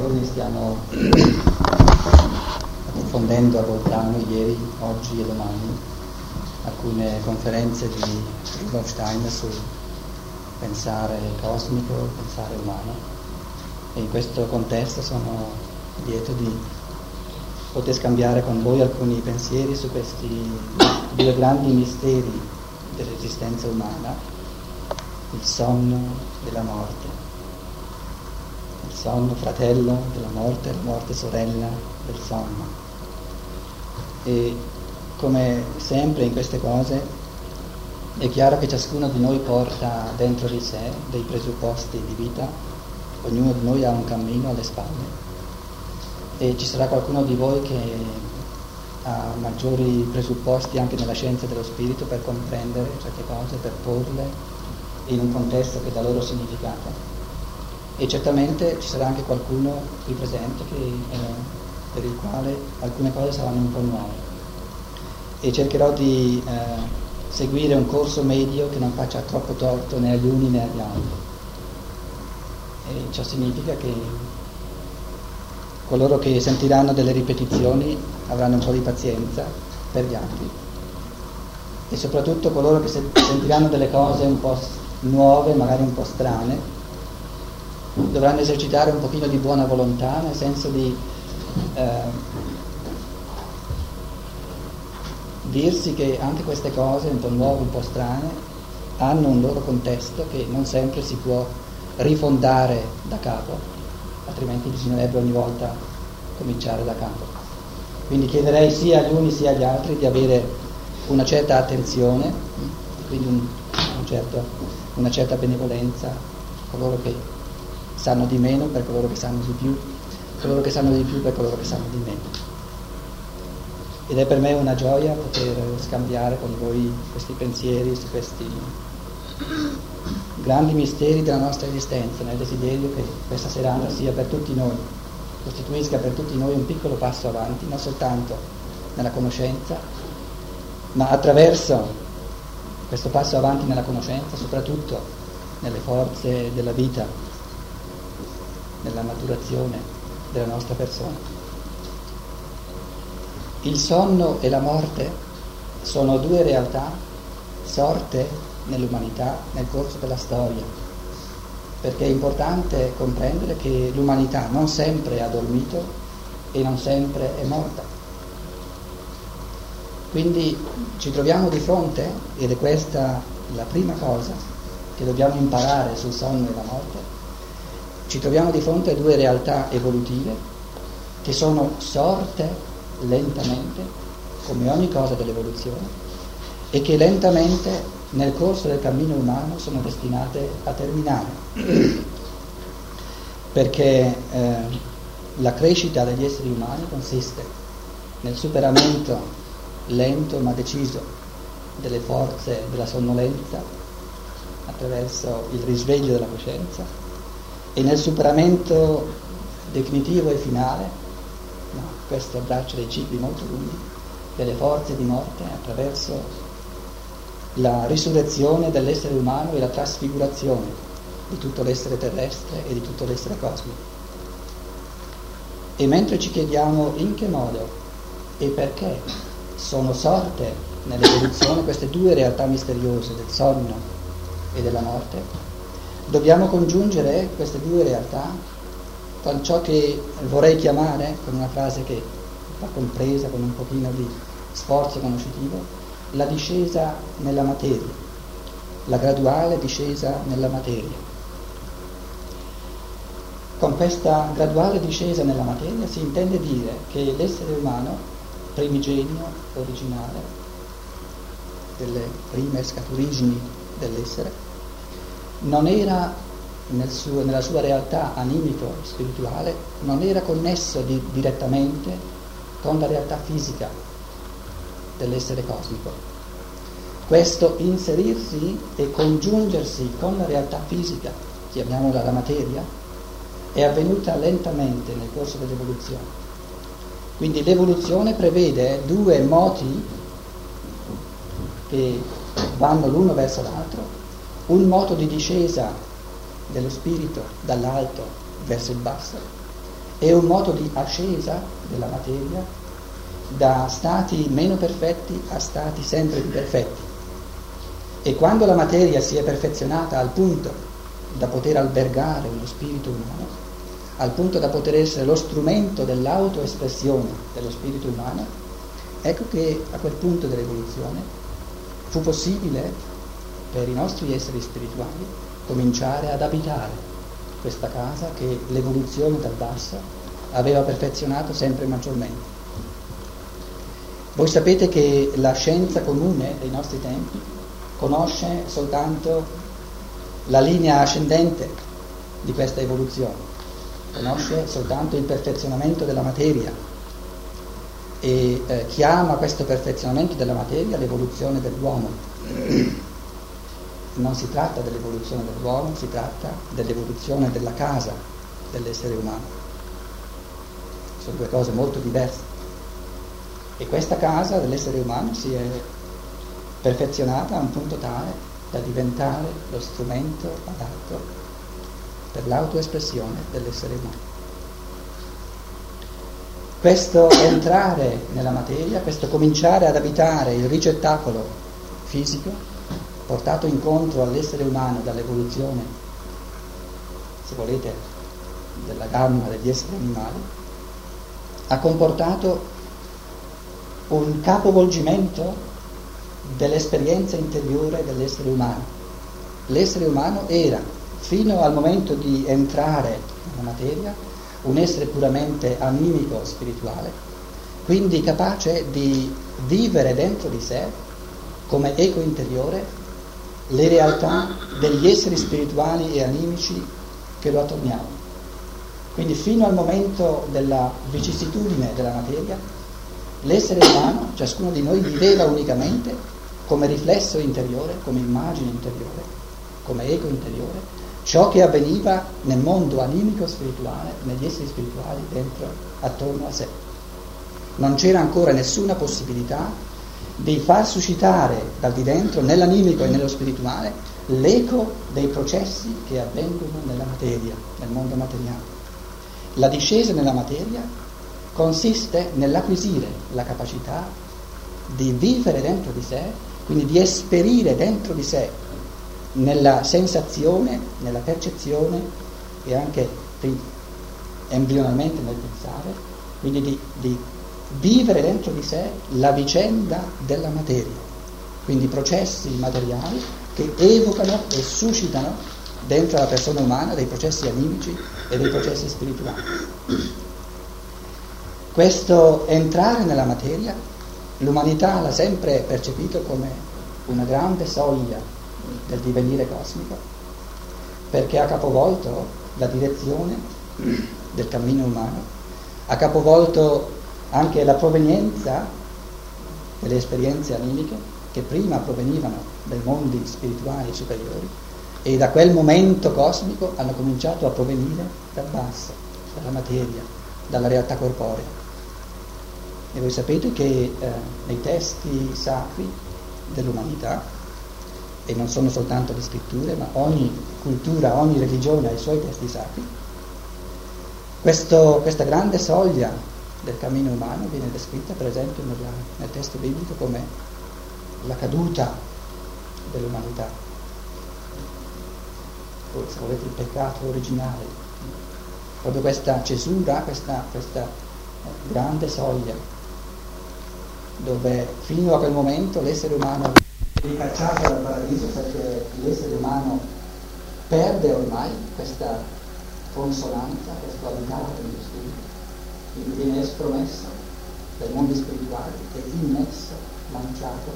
giorni stiamo approfondendo, ascoltando ieri, oggi e domani alcune conferenze di Wolstein sul pensare cosmico, pensare umano, e in questo contesto sono lieto di poter scambiare con voi alcuni pensieri su questi due grandi misteri dell'esistenza umana, il sonno della morte. Il sonno fratello della morte, la morte sorella del sonno. E come sempre in queste cose è chiaro che ciascuno di noi porta dentro di sé dei presupposti di vita, ognuno di noi ha un cammino alle spalle e ci sarà qualcuno di voi che ha maggiori presupposti anche nella scienza dello spirito per comprendere certe cose, per porle in un contesto che dà loro significato. E certamente ci sarà anche qualcuno qui presente per il quale alcune cose saranno un po' nuove. E cercherò di seguire un corso medio che non faccia troppo torto né agli uni né agli altri. E ciò significa che coloro che sentiranno delle ripetizioni avranno un po' di pazienza per gli altri. E soprattutto coloro che sentiranno delle cose un po' nuove, magari un po' strane, dovranno esercitare un pochino di buona volontà, nel senso di dirsi che anche queste cose un po' nuove, un po' strane, hanno un loro contesto che non sempre si può rifondare da capo, altrimenti bisognerebbe ogni volta cominciare da capo. Quindi chiederei sia agli uni sia agli altri di avere una certa attenzione, quindi una certa benevolenza coloro che sanno di meno per coloro che sanno di più, coloro che sanno di più per coloro che sanno di meno. Ed è per me una gioia poter scambiare con voi questi pensieri su questi grandi misteri della nostra esistenza, nel desiderio che questa serata sia per tutti noi, costituisca per tutti noi un piccolo passo avanti, non soltanto nella conoscenza, ma attraverso questo passo avanti nella conoscenza, soprattutto nelle forze della vita, nella maturazione della nostra persona. Il sonno e la morte sono due realtà sorte nell'umanità nel corso della storia, perché è importante comprendere che l'umanità non sempre ha dormito e non sempre è morta. Quindi ci troviamo di fronte, ed è questa la prima cosa che dobbiamo imparare sul sonno e la morte, ci troviamo di fronte a due realtà evolutive che sono sorte lentamente, come ogni cosa dell'evoluzione, e che lentamente nel corso del cammino umano sono destinate a terminare, perché la crescita degli esseri umani consiste nel superamento lento ma deciso delle forze della sonnolenza attraverso il risveglio della coscienza, e nel superamento definitivo e finale, no, questo abbraccia dei cicli molto lunghi, delle forze di morte attraverso la risurrezione dell'essere umano e la trasfigurazione di tutto l'essere terrestre e di tutto l'essere cosmico. E mentre ci chiediamo in che modo e perché sono sorte nell'evoluzione queste due realtà misteriose del sonno e della morte, dobbiamo congiungere queste due realtà con ciò che vorrei chiamare, con una frase che va compresa con un pochino di sforzo conoscitivo, la discesa nella materia, la graduale discesa nella materia. Con questa graduale discesa nella materia si intende dire che l'essere umano primigenio, originale, delle prime scaturigini dell'essere, non era nella sua realtà animico-spirituale, non era connesso direttamente con la realtà fisica dell'essere cosmico. Questo inserirsi e congiungersi con la realtà fisica, chiamiamola la materia, è avvenuta lentamente nel corso dell'evoluzione. Quindi l'evoluzione prevede due moti che vanno l'uno verso l'altro, un moto di discesa dello spirito dall'alto verso il basso è un modo di ascesa della materia da stati meno perfetti a stati sempre più perfetti. E quando la materia si è perfezionata al punto da poter albergare uno spirito umano, al punto da poter essere lo strumento dell'autoespressione dello spirito umano, ecco che a quel punto dell'evoluzione fu possibile per i nostri esseri spirituali cominciare ad abitare questa casa che l'evoluzione dal basso aveva perfezionato sempre maggiormente. Voi sapete che la scienza comune dei nostri tempi conosce soltanto la linea ascendente di questa evoluzione, conosce soltanto il perfezionamento della materia e chiama questo perfezionamento della materia l'evoluzione dell'uomo. Non si tratta dell'evoluzione dell'uomo, si tratta dell'evoluzione della casa dell'essere umano. Sono due cose molto diverse. E questa casa dell'essere umano si è perfezionata a un punto tale da diventare lo strumento adatto per l'autoespressione dell'essere umano. Questo entrare nella materia, questo cominciare ad abitare il ricettacolo fisico portato incontro all'essere umano dall'evoluzione, se volete, della gamma degli esseri animali, ha comportato un capovolgimento dell'esperienza interiore dell'essere umano. L'essere umano era, fino al momento di entrare nella materia, un essere puramente animico spirituale, quindi capace di vivere dentro di sé, come eco interiore, le realtà degli esseri spirituali e animici che lo attorniavano. Quindi fino al momento della vicissitudine della materia, l'essere umano, ciascuno di noi, viveva unicamente come riflesso interiore, come immagine interiore, come eco interiore, ciò che avveniva nel mondo animico spirituale, negli esseri spirituali dentro, attorno a sé. Non c'era ancora nessuna possibilità di far suscitare dal di dentro, nell'animico e nello spirituale, l'eco dei processi che avvengono nella materia, nel mondo materiale. La discesa nella materia consiste nell'acquisire la capacità di vivere dentro di sé, quindi di esperire dentro di sé, nella sensazione, nella percezione e anche embrionalmente nel pensare, quindi di vivere dentro di sé la vicenda della materia, quindi processi materiali che evocano e suscitano dentro la persona umana dei processi animici e dei processi spirituali. Questo entrare nella materia, l'umanità l'ha sempre percepito come una grande soglia del divenire cosmico, perché ha capovolto la direzione del cammino umano, ha capovolto anche la provenienza delle esperienze animiche che prima provenivano dai mondi spirituali superiori e da quel momento cosmico hanno cominciato a provenire dal basso, dalla materia, dalla realtà corporea. E voi sapete che nei testi sacri dell'umanità, e non sono soltanto le scritture, ma ogni cultura, ogni religione ha i suoi testi sacri, questa grande soglia del cammino umano viene descritta per esempio nel testo biblico come la caduta dell'umanità, o se volete il peccato originale, proprio questa cesura, questa grande soglia, dove fino a quel momento l'essere umano è ricacciato dal paradiso, perché l'essere umano perde ormai questa consonanza, questo abitare dello spirito, quindi viene estromesso dai mondi spirituali e immesso, lanciato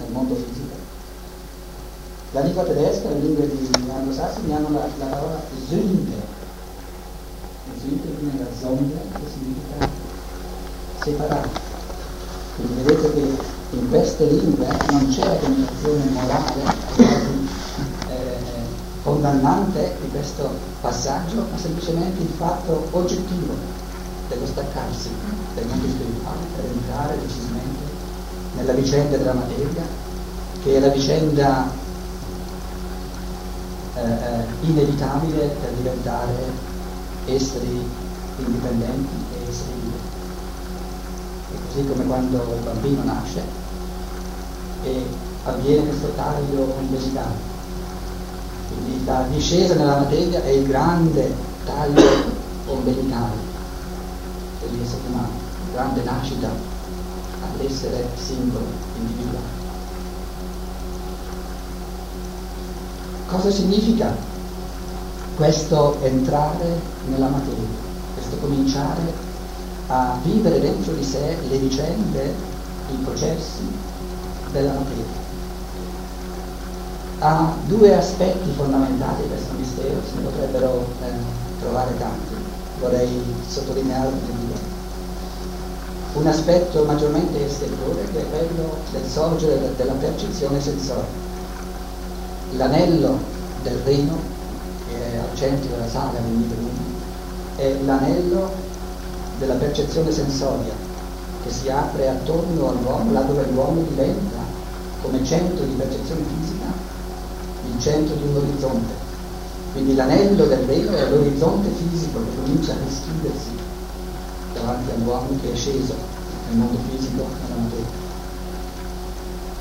nel mondo fisico. La lingua tedesca, le lingue di anglosassoni hanno la parola Sünde, nella zonda che significa separato. Quindi vedete che in queste lingue non c'è la condizione morale condannante di questo passaggio, ma semplicemente il fatto oggettivo dello staccarsi dai mondi spirituali per entrare decisamente nella vicenda della materia, che è la vicenda inevitabile per diventare esseri indipendenti e stabili. E così come quando il bambino nasce e avviene questo taglio universitario. Quindi la discesa nella materia è il grande taglio ombelicale dell'essere umano, grande nascita all'essere singolo, individuale. Cosa significa questo entrare nella materia, questo cominciare a vivere dentro di sé le vicende, i processi della materia? Ha due aspetti fondamentali di questo mistero, se ne potrebbero trovare tanti, vorrei sottolinearne due. Un aspetto maggiormente esteriore che è quello del sorgere della percezione sensoriale. L'anello del Reno, che è al centro della sala nel mito 1, è l'anello della percezione sensoria che si apre attorno all'uomo, laddove l'uomo diventa come centro di percezione fisica il centro di un orizzonte. Quindi l'anello del Reno è l'orizzonte fisico che comincia a rischiudersi davanti all'uomo che è sceso nel mondo fisico, nella materia.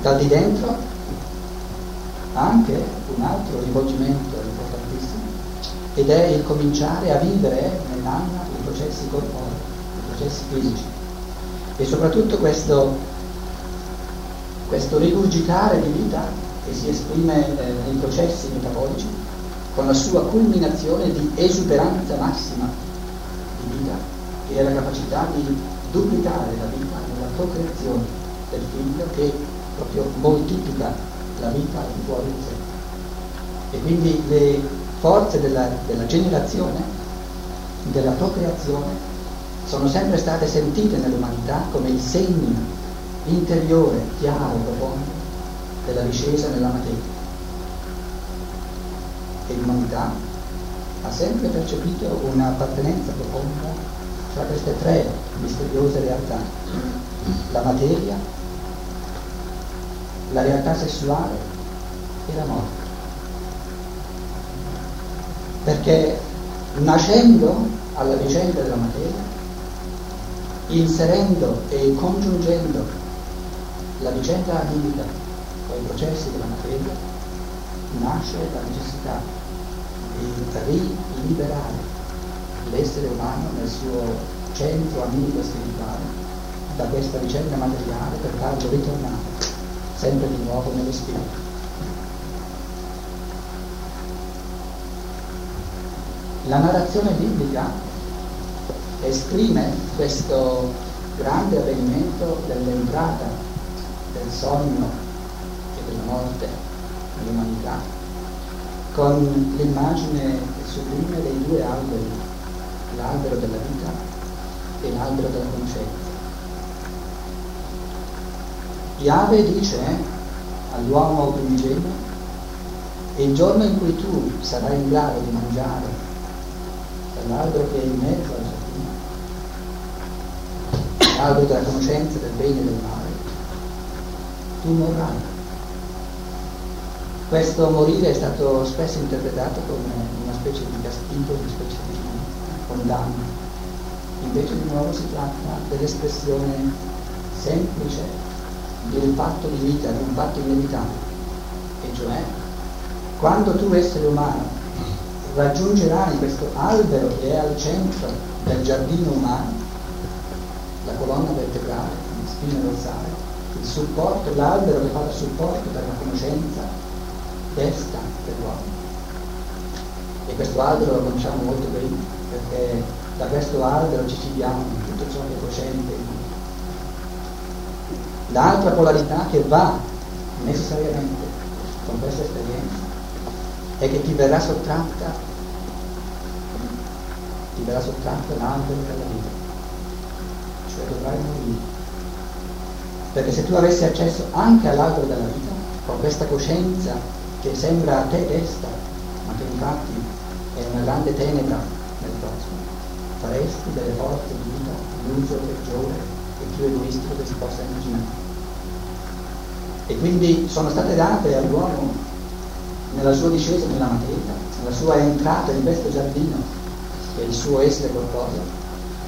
Da di dentro anche un altro rivolgimento importantissimo, ed è il cominciare a vivere nell'anima i processi corporei, i processi fisici, e soprattutto questo rigurgitare di vita che si esprime nei processi metabolici, con la sua culminazione di esuberanza massima di vita, che è la capacità di duplicare la vita nella procreazione del figlio, che proprio moltiplica la vita al di fuori di sé. E quindi le forze della generazione, della procreazione, sono sempre state sentite nell'umanità come il segno interiore, chiaro, profondo, della discesa nella materia. E l'umanità ha sempre percepito un'appartenenza profonda tra queste tre misteriose realtà: la materia, la realtà sessuale e la morte. Perché nascendo alla vicenda della materia, inserendo e congiungendo la vicenda animica ai processi della materia, nasce la necessità di riliberare l'essere umano nel suo centro animico spirituale da questa vicenda materiale, per farlo ritornare sempre di nuovo nello spirito. La narrazione biblica esprime questo grande avvenimento dell'entrata del sogno della morte nell'umanità con l'immagine sublime dei due alberi, l'albero della vita e l'albero della conoscenza. Yahweh dice all'uomo primigenio: il giorno in cui tu sarai in grado di mangiare dall'albero che è in mezzo al giardino, l'albero della conoscenza del bene e del male, tu morrai. Questo morire è stato spesso interpretato come una specie di castigo, una specie di condanna. Invece di nuovo si tratta dell'espressione semplice di un patto di vita, di un patto inevitabile. E cioè, quando tu, essere umano, raggiungerai questo albero che è al centro del giardino umano, la colonna vertebrale, la spina dorsale, il supporto, l'albero che fa il supporto per la conoscenza, testa dell'uomo. E questo albero lo conosciamo molto bene, perché da questo albero ci fidiamo di tutto ciò che è cosciente. L'altra polarità che va necessariamente con questa esperienza è che ti verrà sottratta l'albero della vita, cioè dovrai morire. Perché se tu avessi accesso anche all'albero della vita, con questa coscienza che sembra a te testa, ma che infatti è una grande tenebra nel prossimo, faresti delle forze di vita l'uso peggiore e più egoistico che si possa immaginare. E quindi sono state date all'uomo, nella sua discesa nella materia, nella sua entrata in questo giardino e il suo essere corporeo,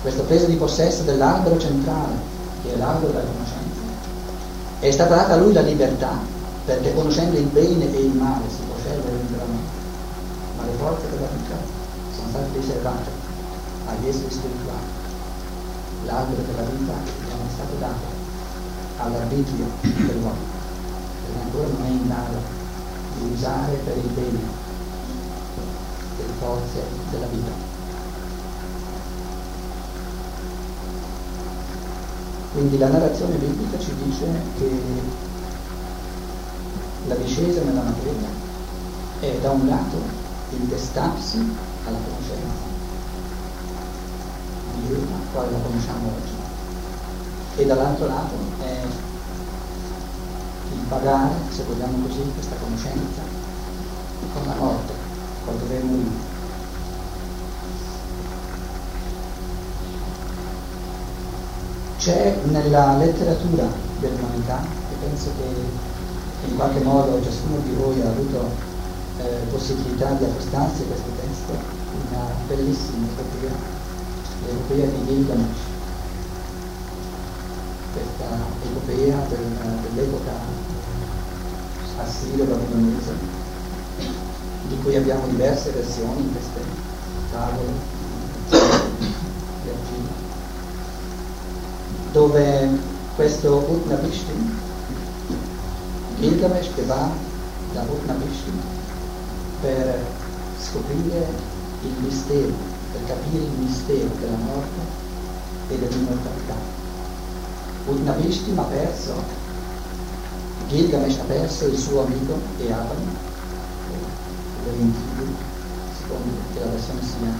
questa presa di possesso dell'albero centrale, che è l'albero della conoscenza. È stata data a lui la libertà, perché conoscendo il bene e il male si può scegliere liberamente, ma le forze dell'avvocato sono state riservate agli esseri spirituali. L'albero della vita non è stato dato all'arbitrio dell'uomo, perché ancora non è in grado di usare per il bene le forze della vita. Quindi la narrazione biblica ci dice che la discesa nella materia è da un lato il destarsi alla conoscenza di Dio, quale la conosciamo oggi, e dall'altro lato è il pagare, se vogliamo così, questa conoscenza con la morte, col dovere morire. C'è nella letteratura dell'umanità, e penso che in qualche modo ciascuno di voi ha avuto possibilità di accostarsi a questo testo, una bellissima epopea, l'epopea di Gilgamesh, questa epopea dell'epoca assiro-babilonese, di cui abbiamo diverse versioni in queste tavole di argilla, dove questo Utnapishtim, Gilgamesh che va da Utnapishtim per scoprire il mistero, per capire il mistero della morte e dell'immortalità. Utnapishtim ha perso, Gilgamesh ha perso il suo amico Eabani, o Enkidu, secondo che la versione sia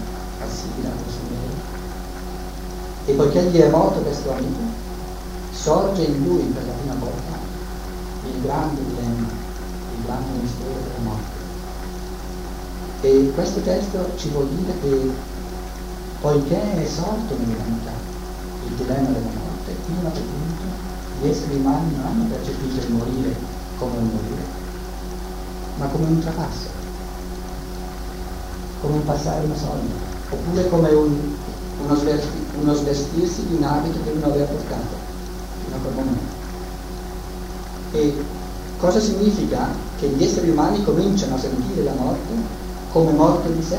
assimilato o sumero. E poiché gli è morto questo amico, sorge in lui per la prima volta il grande dilemma, il grande mistero della morte. E questo testo ci vuol dire che poiché è sorto nell'umanità il dilemma della morte, fino a quel punto gli esseri umani non hanno percepito il morire come un morire, ma come un trapasso, come un passare una soglia, oppure come uno svestirsi di un abito che non aveva portato fino a quel momento. E cosa significa? Che gli esseri umani cominciano a sentire la morte come morte di sé.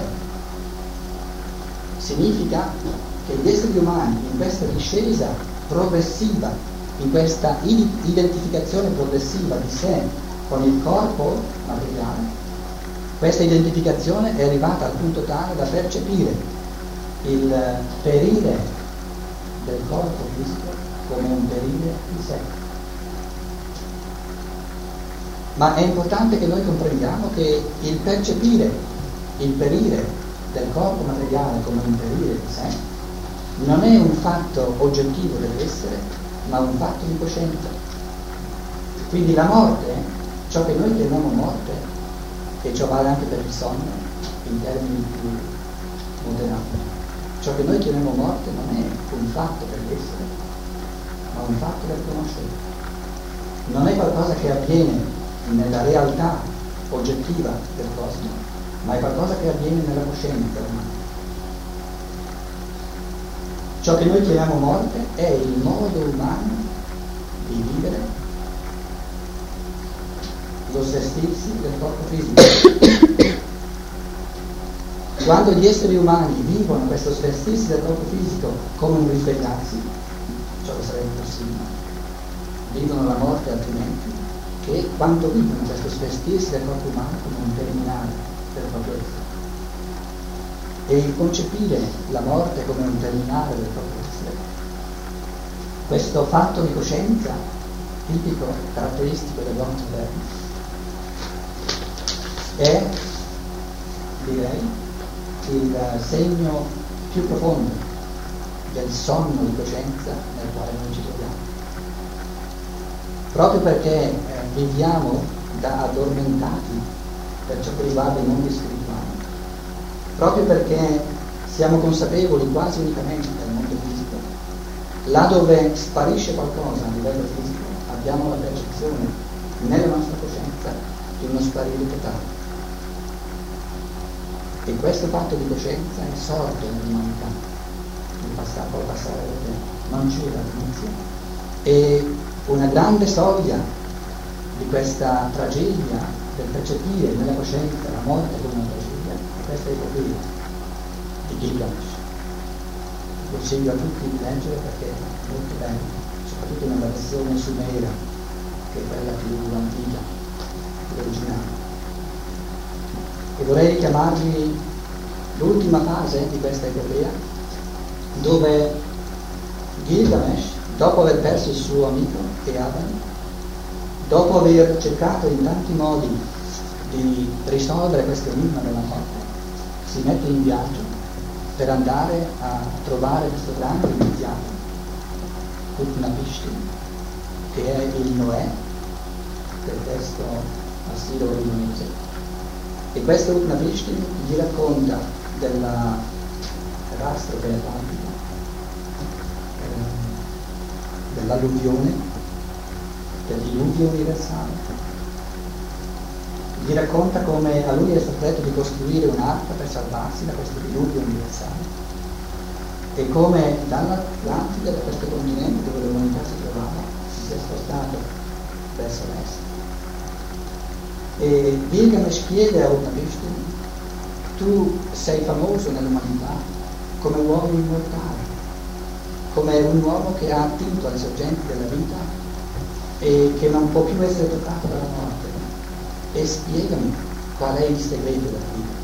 Significa che gli esseri umani, in questa discesa progressiva, in questa identificazione progressiva di sé con il corpo materiale, questa identificazione è arrivata al punto tale da percepire il perire del corpo fisico come un perire di sé. Ma è importante che noi comprendiamo che il percepire il perire del corpo materiale come un perire di sé non è un fatto oggettivo dell'essere, ma un fatto di coscienza. Quindi la morte, ciò che noi chiamiamo morte, e ciò vale anche per il sonno in termini più moderati, ciò che noi chiamiamo morte non è un fatto dell'essere, ma un fatto del conoscere. Non è qualcosa che avviene nella realtà oggettiva del cosmo, ma è qualcosa che avviene nella coscienza umana. Ciò che noi chiamiamo morte è il modo umano di vivere, lo svestirsi del corpo fisico. Quando gli esseri umani vivono questo svestirsi del corpo fisico come un risvegliarsi, ciò che sarebbe possibile, vivono la morte altrimenti, che quando vivono questo svestirsi del corpo umano come un terminale del proprio essere. E il concepire la morte come un terminale del proprio essere, questo fatto di coscienza tipico, caratteristico dell'uomo moderno, è, direi, il segno più profondo del sonno di coscienza nel quale noi ci troviamo. Proprio perché viviamo da addormentati per ciò che riguarda i mondi spirituali, proprio perché siamo consapevoli quasi unicamente del mondo fisico, là dove sparisce qualcosa a livello fisico, abbiamo la percezione nella nostra coscienza di uno sparire totale. E questo fatto di coscienza è sorto nell'umanità, col passare del tempo, non c'era all'inizio. E una grande soglia di questa tragedia, del percepire nella coscienza la morte come una tragedia, questa è l'epopea di Gilgamesh. Lo consiglio a tutti di leggere perché è molto bello, soprattutto nella versione sumera, che è quella più antica, più originale. E vorrei richiamarvi l'ultima fase di questa epopea, dove Gilgamesh, dopo aver perso il suo amico Eavan, dopo aver cercato in tanti modi di risolvere questo enigma della morte, si mette in viaggio per andare a trovare questo grande iniziato, Utnapishtim, che è il Noè del testo assiro-babilonese. E questo Utnapishtim gli racconta della catastrofe atlantica, dell'alluvione, del diluvio universale. Gli racconta come a lui è stato detto di costruire un'arca per salvarsi da questo diluvio universale e come dall'Atlantica, da questo continente dove l'umanità si trovava, si sia spostato verso l'est. E Gilgamesh chiede a Utnapishtim: tu sei famoso nell'umanità come uomo immortale, come un uomo che ha attinto alle sorgenti della vita e che non può più essere toccato dalla morte, e spiegami qual è il segreto della vita.